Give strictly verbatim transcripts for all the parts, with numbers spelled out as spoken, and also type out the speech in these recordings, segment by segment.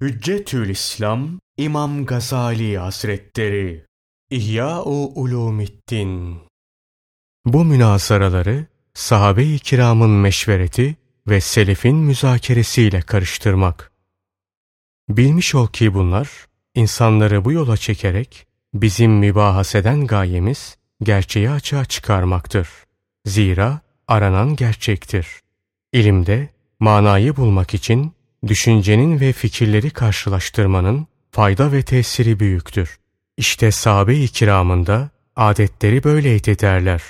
Hüccetü'l-İslam İmam Gazali Hazretleri İhya-u Ulûmü't-Tîn. Bu münazaraları Sahabe-i Kiram'ın meşvereti ve selefin müzakeresiyle karıştırmak. Bilmiş ol ki bunlar, insanları bu yola çekerek bizim mübahaseden gayemiz gerçeği açığa çıkarmaktır. Zira aranan gerçektir. İlimde manayı bulmak için düşüncenin ve fikirleri karşılaştırmanın fayda ve tesiri büyüktür. İşte sahabe-i kiramında adetleri böyleydi derler.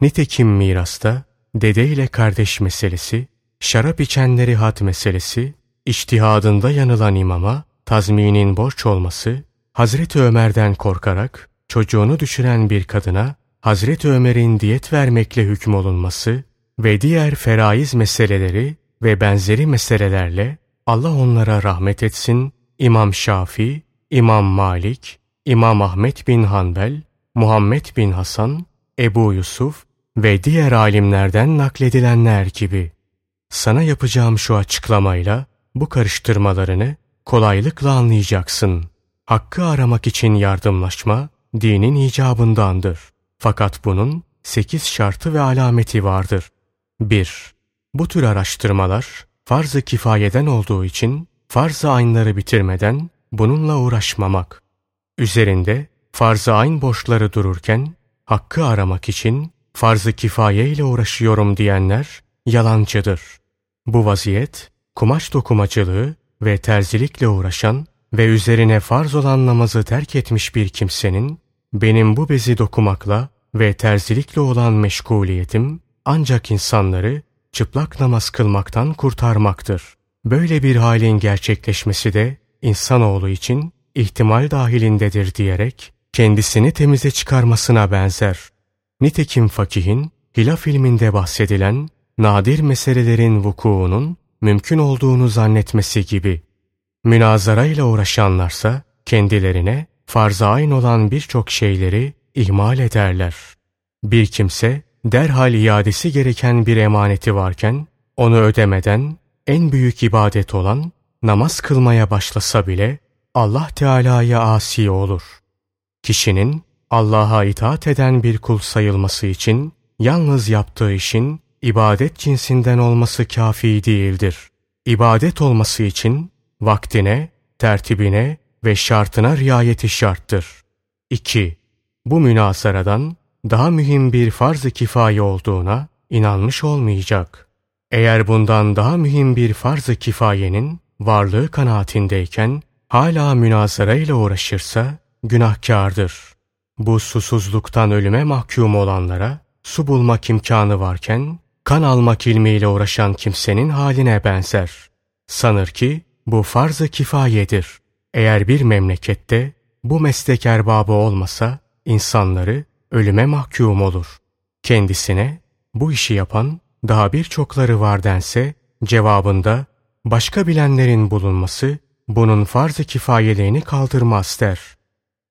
Nitekim mirasta dede ile kardeş meselesi, şarap içenleri had meselesi, içtihadında yanılan imama tazminin borç olması, Hazreti Ömer'den korkarak çocuğunu düşüren bir kadına Hazreti Ömer'in diyet vermekle hükmolunması ve diğer feraiz meseleleri ve benzeri meselelerle Allah onlara rahmet etsin, İmam Şafii, İmam Malik, İmam Ahmed bin Hanbel, Muhammed bin Hasan, Ebu Yusuf ve diğer alimlerden nakledilenler gibi. Sana yapacağım şu açıklamayla bu karıştırmalarını kolaylıkla anlayacaksın. Hakkı aramak için yardımlaşma dinin icabındandır. Fakat bunun sekiz şartı ve alameti vardır. bir Bu tür araştırmalar farz-ı kifayeden olduğu için farz-ı aynları bitirmeden bununla uğraşmamak. Üzerinde farz-ı ayn borçları dururken hakkı aramak için farz-ı kifaye ile uğraşıyorum diyenler yalancıdır. Bu vaziyet kumaş dokumacılığı ve terzilikle uğraşan ve üzerine farz olan namazı terk etmiş bir kimsenin benim bu bezi dokumakla ve terzilikle olan meşguliyetim ancak insanları çıplak namaz kılmaktan kurtarmaktır. Böyle bir halin gerçekleşmesi de insanoğlu için ihtimal dahilindedir diyerek kendisini temize çıkarmasına benzer. Nitekim fakihin hilaf ilminde bahsedilen nadir meselelerin vukuunun mümkün olduğunu zannetmesi gibi. Münazarayla uğraşanlarsa kendilerine farz-ı ayn olan birçok şeyleri ihmal ederler. Bir kimse derhal iadesi gereken bir emaneti varken onu ödemeden en büyük ibadet olan namaz kılmaya başlasa bile Allah Teala'ya asi olur. Kişinin Allah'a itaat eden bir kul sayılması için yalnız yaptığı işin ibadet cinsinden olması kafi değildir. İbadet olması için vaktine, tertibine ve şartına riayeti şarttır. iki Bu münazaradan daha mühim bir farz-ı kifaye olduğuna inanmış olmayacak. Eğer bundan daha mühim bir farz-ı kifayenin varlığı kanaatindeyken hala münazarayla uğraşırsa günahkârdır. Bu susuzluktan ölüme mahkum olanlara su bulmak imkanı varken kan almak ilmiyle uğraşan kimsenin haline benzer. Sanır ki bu farz-ı kifayedir. Eğer bir memlekette bu meslek erbabı olmasa insanları ölüme mahkum olur. Kendisine bu işi yapan daha birçokları var dense cevabında başka bilenlerin bulunması bunun farz-ı kifayeliğini kaldırmaz der.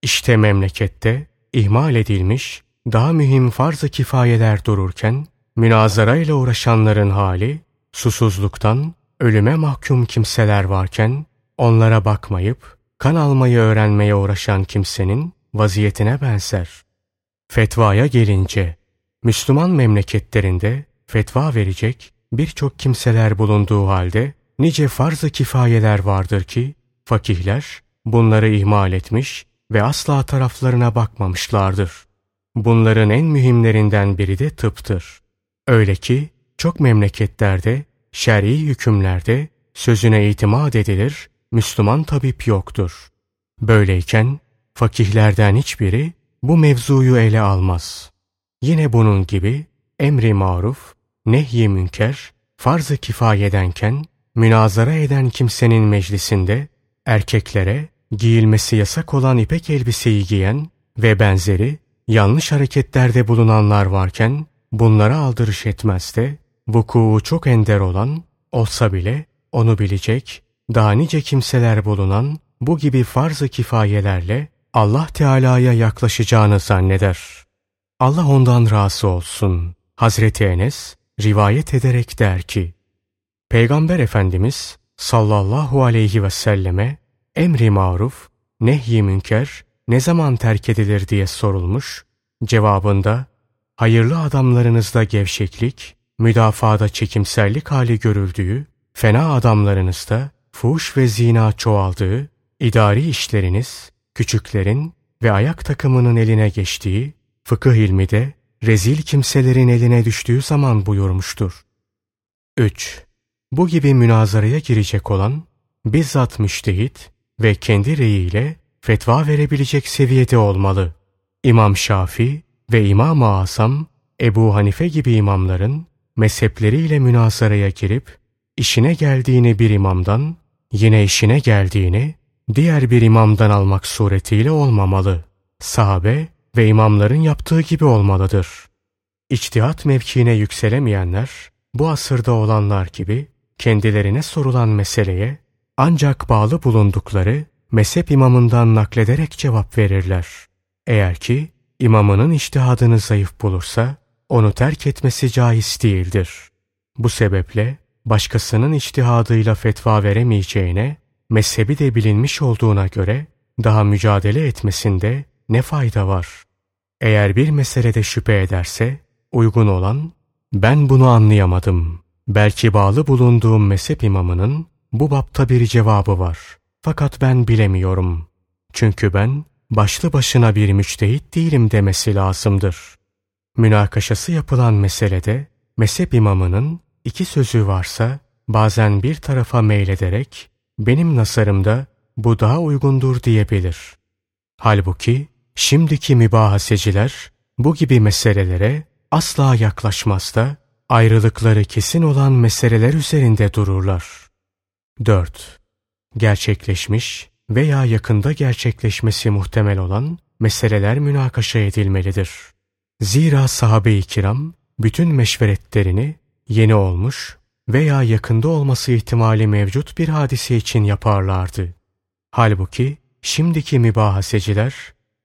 İşte memlekette ihmal edilmiş daha mühim farz-ı kifayeler dururken münazarayla uğraşanların hali susuzluktan ölüme mahkum kimseler varken onlara bakmayıp kan almayı öğrenmeye uğraşan kimsenin vaziyetine benzer. Fetvaya gelince, Müslüman memleketlerinde fetva verecek birçok kimseler bulunduğu halde nice farz-ı kifayeler vardır ki fakihler bunları ihmal etmiş ve asla taraflarına bakmamışlardır. Bunların en mühimlerinden biri de tıptır. Öyle ki çok memleketlerde şer'i hükümlerde sözüne itimat edilir, Müslüman tabip yoktur. Böyleyken fakihlerden hiçbiri bu mevzuyu ele almaz. Yine bunun gibi emri maruf, nehy-i münker, farz-ı kifayedenken münazara eden kimsenin meclisinde erkeklere giyilmesi yasak olan ipek elbiseyi giyen ve benzeri yanlış hareketlerde bulunanlar varken bunlara aldırış etmez de vukuu çok ender olan olsa bile onu bilecek daha nice kimseler bulunan bu gibi farz-ı kifayelerle Allah Teala'ya yaklaşacağını zanneder. Allah ondan razı olsun. Hazreti Enes rivayet ederek der ki, Peygamber Efendimiz sallallahu aleyhi ve selleme emri maruf, nehy-i münker ne zaman terk edilir diye sorulmuş, cevabında hayırlı adamlarınızda gevşeklik, müdafaada çekimserlik hali görüldüğü, fena adamlarınızda fuhuş ve zina çoğaldığı, idari işleriniz küçüklerin ve ayak takımının eline geçtiği, fıkıh ilmi de rezil kimselerin eline düştüğü zaman buyurmuştur. üç. Bu gibi münazaraya girecek olan, bizzat müştehit ve kendi reyiyle fetva verebilecek seviyede olmalı. İmam Şafii ve İmam-ı Asam, Ebu Hanife gibi imamların mezhepleriyle münazaraya girip, işine geldiğini bir imamdan, yine işine geldiğini diğer bir imamdan almak suretiyle olmamalı. Sahabe ve imamların yaptığı gibi olmalıdır. İçtihat mevkiine yükselemeyenler, bu asırda olanlar gibi kendilerine sorulan meseleye ancak bağlı bulundukları mezhep imamından naklederek cevap verirler. Eğer ki imamının içtihadını zayıf bulursa onu terk etmesi caiz değildir. Bu sebeple başkasının içtihadıyla fetva veremeyeceğine, mezhebi de bilinmiş olduğuna göre daha mücadele etmesinde ne fayda var? Eğer bir meselede şüphe ederse uygun olan, ben bunu anlayamadım, belki bağlı bulunduğum mezhep imamının bu bapta bir cevabı var, fakat ben bilemiyorum, çünkü ben başlı başına bir müçtehit değilim demesi lazımdır. Münakaşası yapılan meselede mezhep imamının iki sözü varsa bazen bir tarafa meylederek benim nazarımda bu daha uygundur diyebilir. Halbuki şimdiki mübahaseciler bu gibi meselelere asla yaklaşmaz da ayrılıkları kesin olan meseleler üzerinde dururlar. dört. Gerçekleşmiş veya yakında gerçekleşmesi muhtemel olan meseleler münakaşa edilmelidir. Zira sahabe-i kiram bütün meşveretlerini yeni olmuş veya yakında olması ihtimali mevcut bir hadise için yaparlardı. Halbuki şimdiki mübahaseciler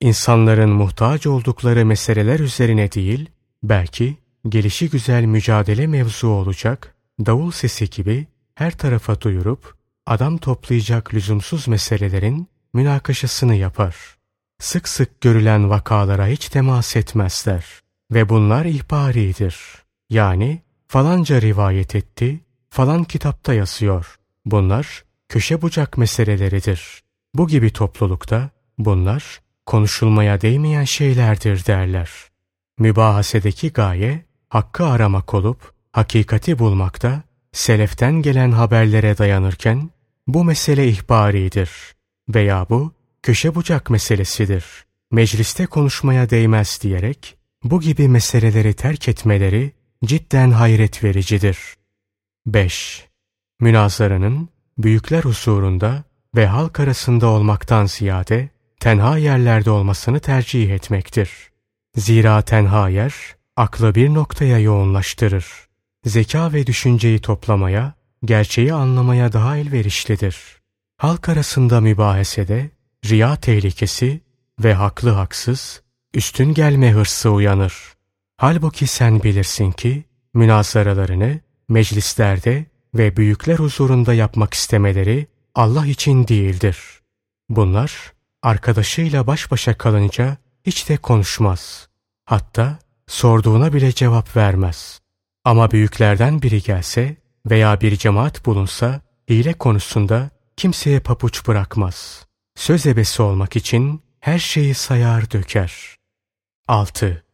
insanların muhtaç oldukları meseleler üzerine değil, belki gelişigüzel mücadele mevzu olacak, davul sesi gibi her tarafa duyurup adam toplayacak lüzumsuz meselelerin münakaşasını yapar. Sık sık görülen vakalara hiç temas etmezler ve bunlar ihbaridir. Yani falanca rivayet etti, falan kitapta yazıyor. Bunlar köşe bucak meseleleridir. Bu gibi toplulukta bunlar konuşulmaya değmeyen şeylerdir derler. Mübahasedeki gaye hakkı aramak olup hakikati bulmakta, seleften gelen haberlere dayanırken bu mesele ihbaridir veya bu köşe bucak meselesidir, mecliste konuşmaya değmez diyerek bu gibi meseleleri terk etmeleri cidden hayret vericidir. beş. Münazaranın büyükler huzurunda ve halk arasında olmaktan ziyade tenha yerlerde olmasını tercih etmektir. Zira tenha yer aklı bir noktaya yoğunlaştırır. Zeka ve düşünceyi toplamaya, gerçeği anlamaya daha elverişlidir. Halk arasında mübahesede riya tehlikesi ve haklı haksız, üstün gelme hırsı uyanır. Halbuki sen bilirsin ki münazaralarını meclislerde ve büyükler huzurunda yapmak istemeleri Allah için değildir. Bunlar arkadaşıyla baş başa kalınca hiç de konuşmaz. Hatta sorduğuna bile cevap vermez. Ama büyüklerden biri gelse veya bir cemaat bulunsa hile konusunda kimseye papuç bırakmaz. Söz ebesi olmak için her şeyi sayar döker. altı.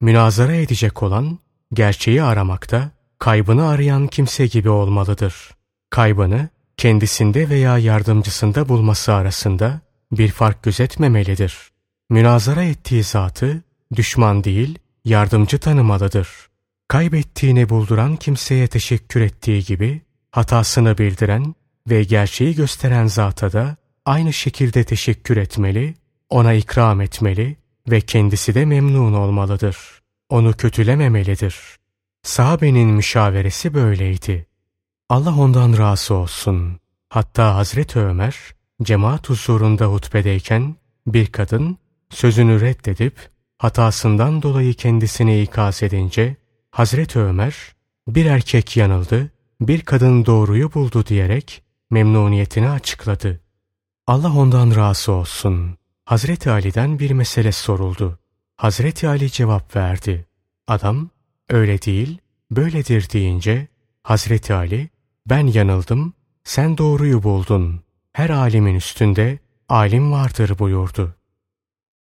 Münazara edecek olan, gerçeği aramakta, kaybını arayan kimse gibi olmalıdır. Kaybını kendisinde veya yardımcısında bulması arasında bir fark gözetmemelidir. Münazara ettiği zatı düşman değil, yardımcı tanımalıdır. Kaybettiğini bulduran kimseye teşekkür ettiği gibi, hatasını bildiren ve gerçeği gösteren zata da aynı şekilde teşekkür etmeli, ona ikram etmeli ve kendisi de memnun olmalıdır. Onu kötülememelidir. Sahabenin müşaveresi böyleydi. Allah ondan razı olsun. Hatta Hazreti Ömer, cemaat huzurunda hutbedeyken bir kadın sözünü reddedip hatasından dolayı kendisini ikaz edince, Hazreti Ömer, bir erkek yanıldı, bir kadın doğruyu buldu diyerek memnuniyetini açıkladı. Allah ondan razı olsun. Hazreti Ali'den bir mesele soruldu. Hazreti Ali cevap verdi. Adam, öyle değil, böyledir deyince, Hazreti Ali, ben yanıldım, sen doğruyu buldun. Her alimin üstünde alim vardır buyurdu.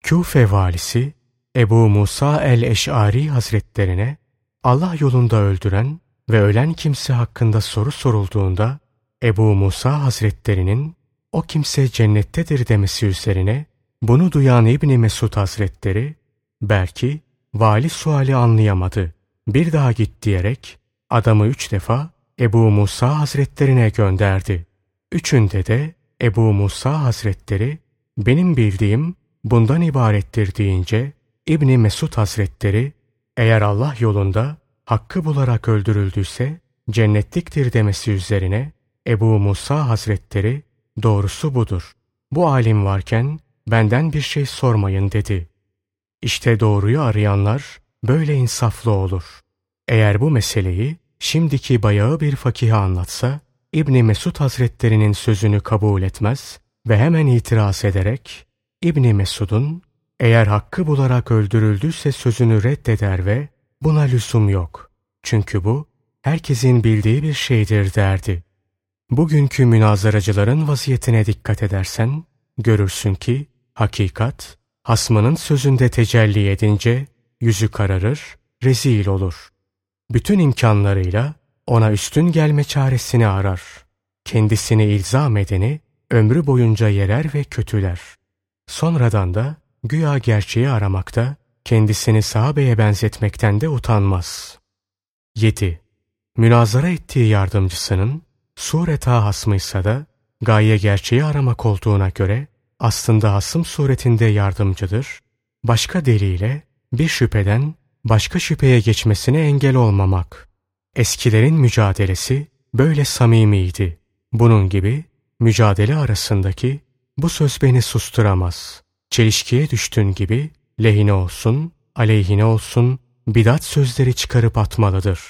Küfe valisi, Ebu Musa el-Eş'ari hazretlerine, Allah yolunda öldüren ve ölen kimse hakkında soru sorulduğunda, Ebu Musa hazretlerinin, o kimse cennettedir demesi üzerine, bunu duyan İbn Mesud hazretleri, belki vali suali anlayamadı, bir daha git diyerek, adamı üç defa Ebu Musa hazretlerine gönderdi. Üçünde de Ebu Musa hazretleri, benim bildiğim bundan ibarettir deyince, İbn Mesud hazretleri, eğer Allah yolunda hakkı bularak öldürüldüyse cennetliktir demesi üzerine, Ebu Musa hazretleri, doğrusu budur. Bu alim varken benden bir şey sormayın dedi. İşte doğruyu arayanlar böyle insaflı olur. Eğer bu meseleyi şimdiki bayağı bir fakihe anlatsa, İbn Mesud hazretlerinin sözünü kabul etmez ve hemen itiraz ederek, İbn Mesud'un eğer hakkı bularak öldürüldüyse sözünü reddeder ve buna lüzum yok, çünkü bu herkesin bildiği bir şeydir derdi. Bugünkü münazaracıların vaziyetine dikkat edersen, görürsün ki hakikat, hasmının sözünde tecelli edince yüzü kararır, rezil olur. Bütün imkanlarıyla ona üstün gelme çaresini arar. Kendisini ilzam edeni ömrü boyunca yerer ve kötüler. Sonradan da güya gerçeği aramakta, kendisini sahabeye benzetmekten de utanmaz. yedi. Münazara ettiği yardımcısının sureta hasmıysa da gaye gerçeği aramak olduğuna göre aslında hasım suretinde yardımcıdır. Başka deliyle bir şüpheden başka şüpheye geçmesine engel olmamak. Eskilerin mücadelesi böyle samimiydi. Bunun gibi mücadele arasındaki bu söz beni susturamaz, çelişkiye düştün gibi lehine olsun, aleyhine olsun bidat sözleri çıkarıp atmalıdır.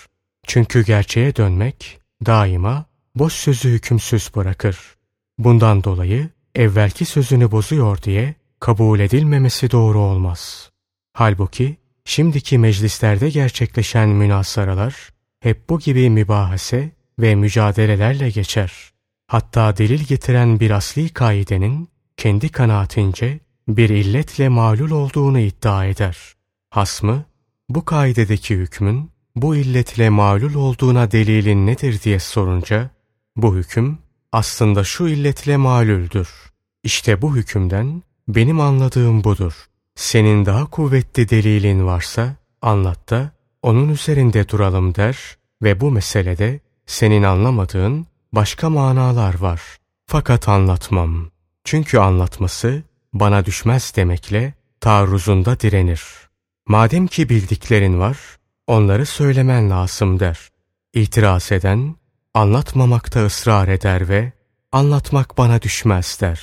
Çünkü gerçeğe dönmek daima boş sözü hükümsüz bırakır. Bundan dolayı evvelki sözünü bozuyor diye kabul edilmemesi doğru olmaz. Halbuki şimdiki meclislerde gerçekleşen münazaralar hep bu gibi mübahase ve mücadelelerle geçer. Hatta delil getiren bir asli kaidenin kendi kanaatince bir illetle mağlul olduğunu iddia eder. Hasmı, bu kaidedeki hükmün bu illetle mağlul olduğuna delilin nedir diye sorunca, bu hüküm aslında şu illetle mağluldür. İşte bu hükümden benim anladığım budur. Senin daha kuvvetli delilin varsa anlat da onun üzerinde duralım der ve bu meselede senin anlamadığın başka manalar var. Fakat anlatmam. Çünkü anlatması bana düşmez demekle taarruzunda direnir. Madem ki bildiklerin var, onları söylemen lazım der. İtiraz eden anlatmamakta ısrar eder ve anlatmak bana düşmez der.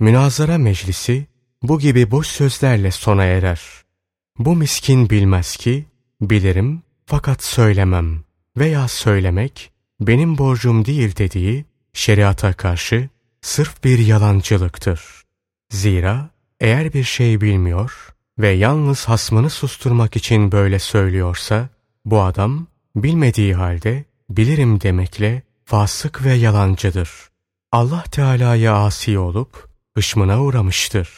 Münazara meclisi bu gibi boş sözlerle sona erer. Bu miskin bilmez ki, bilirim fakat söylemem veya söylemek benim borcum değil dediği şeriata karşı sırf bir yalancılıktır. Zira eğer bir şey bilmiyor ve yalnız hasmını susturmak için böyle söylüyorsa, bu adam bilmediği halde bilirim demekle fasık ve yalancıdır. Allah Teala'ya asi olup hışmına uğramıştır.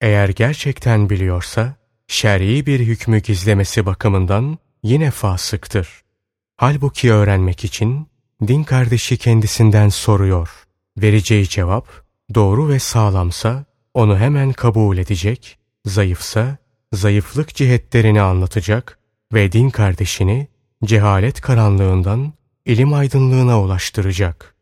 Eğer gerçekten biliyorsa, şer'i bir hükmü gizlemesi bakımından yine fasıktır. Halbuki öğrenmek için din kardeşi kendisinden soruyor. Vereceği cevap doğru ve sağlamsa onu hemen kabul edecek, zayıfsa zayıflık cihetlerini anlatacak ve din kardeşini cehalet karanlığından ilim aydınlığına ulaştıracak.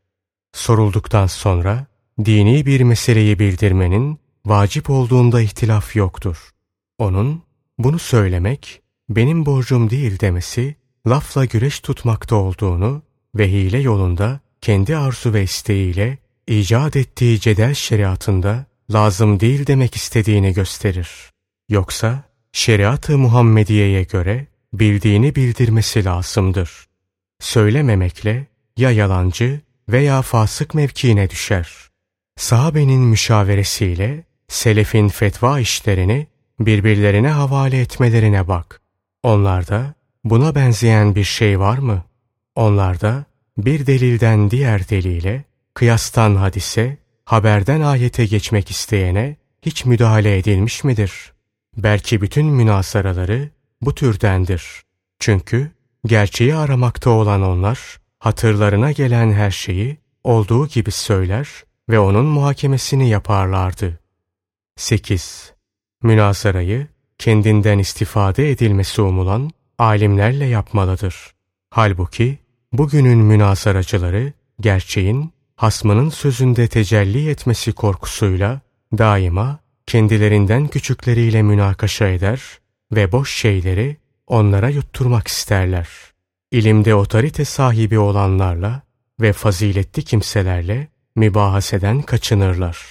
Sorulduktan sonra dini bir meseleyi bildirmenin vacip olduğunda ihtilaf yoktur. Onun bunu söylemek benim borcum değil demesi lafla güreş tutmakta olduğunu ve hile yolunda kendi arzu ve isteğiyle icat ettiği cedel şeriatında lazım değil demek istediğini gösterir. Yoksa şeriat-ı Muhammediye'ye göre bildiğini bildirmesi lazımdır. Söylememekle ya yalancı veya fasık mevkiine düşer. Sahabenin müşaveresiyle selefin fetva işlerini birbirlerine havale etmelerine bak. Onlarda buna benzeyen bir şey var mı? Onlarda bir delilden diğer delile, kıyastan hadise, haberden ayete geçmek isteyene hiç müdahale edilmiş midir? Belki bütün münazaraları bu türdendir. Çünkü gerçeği aramakta olan onlar, hatırlarına gelen her şeyi olduğu gibi söyler ve onun muhakemesini yaparlardı. sekiz. Münazarayı kendinden istifade edilmesi umulan alimlerle yapmalıdır. Halbuki bugünün münazaracıları gerçeğin, hasmının sözünde tecelli etmesi korkusuyla daima kendilerinden küçükleriyle münakaşa eder ve boş şeyleri onlara yutturmak isterler. İlimde otorite sahibi olanlarla ve faziletli kimselerle mübahaseden kaçınırlar.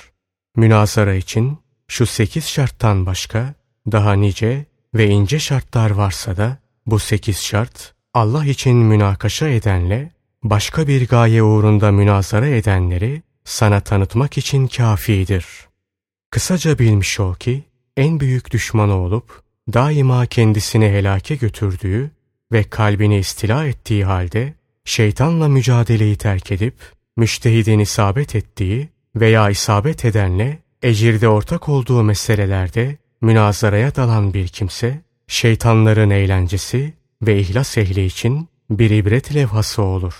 Münazara için şu sekiz şarttan başka daha nice ve ince şartlar varsa da bu sekiz şart Allah için münakaşa edenle başka bir gaye uğrunda münazara edenleri sana tanıtmak için kâfidir. Kısaca bilmiş ol ki en büyük düşmanı olup daima kendisini helake götürdüğü ve kalbini istila ettiği halde şeytanla mücadeleyi terk edip müştehidin isabet ettiği veya isabet edenle ecirde ortak olduğu meselelerde münazaraya dalan bir kimse, şeytanların eğlencesi ve ihlas ehli için bir ibret levhası olur.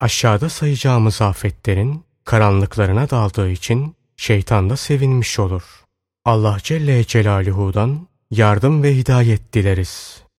Aşağıda sayacağımız afetlerin karanlıklarına daldığı için şeytan da sevinmiş olur. Allah Celle Celaluhu'dan yardım ve hidayet dileriz.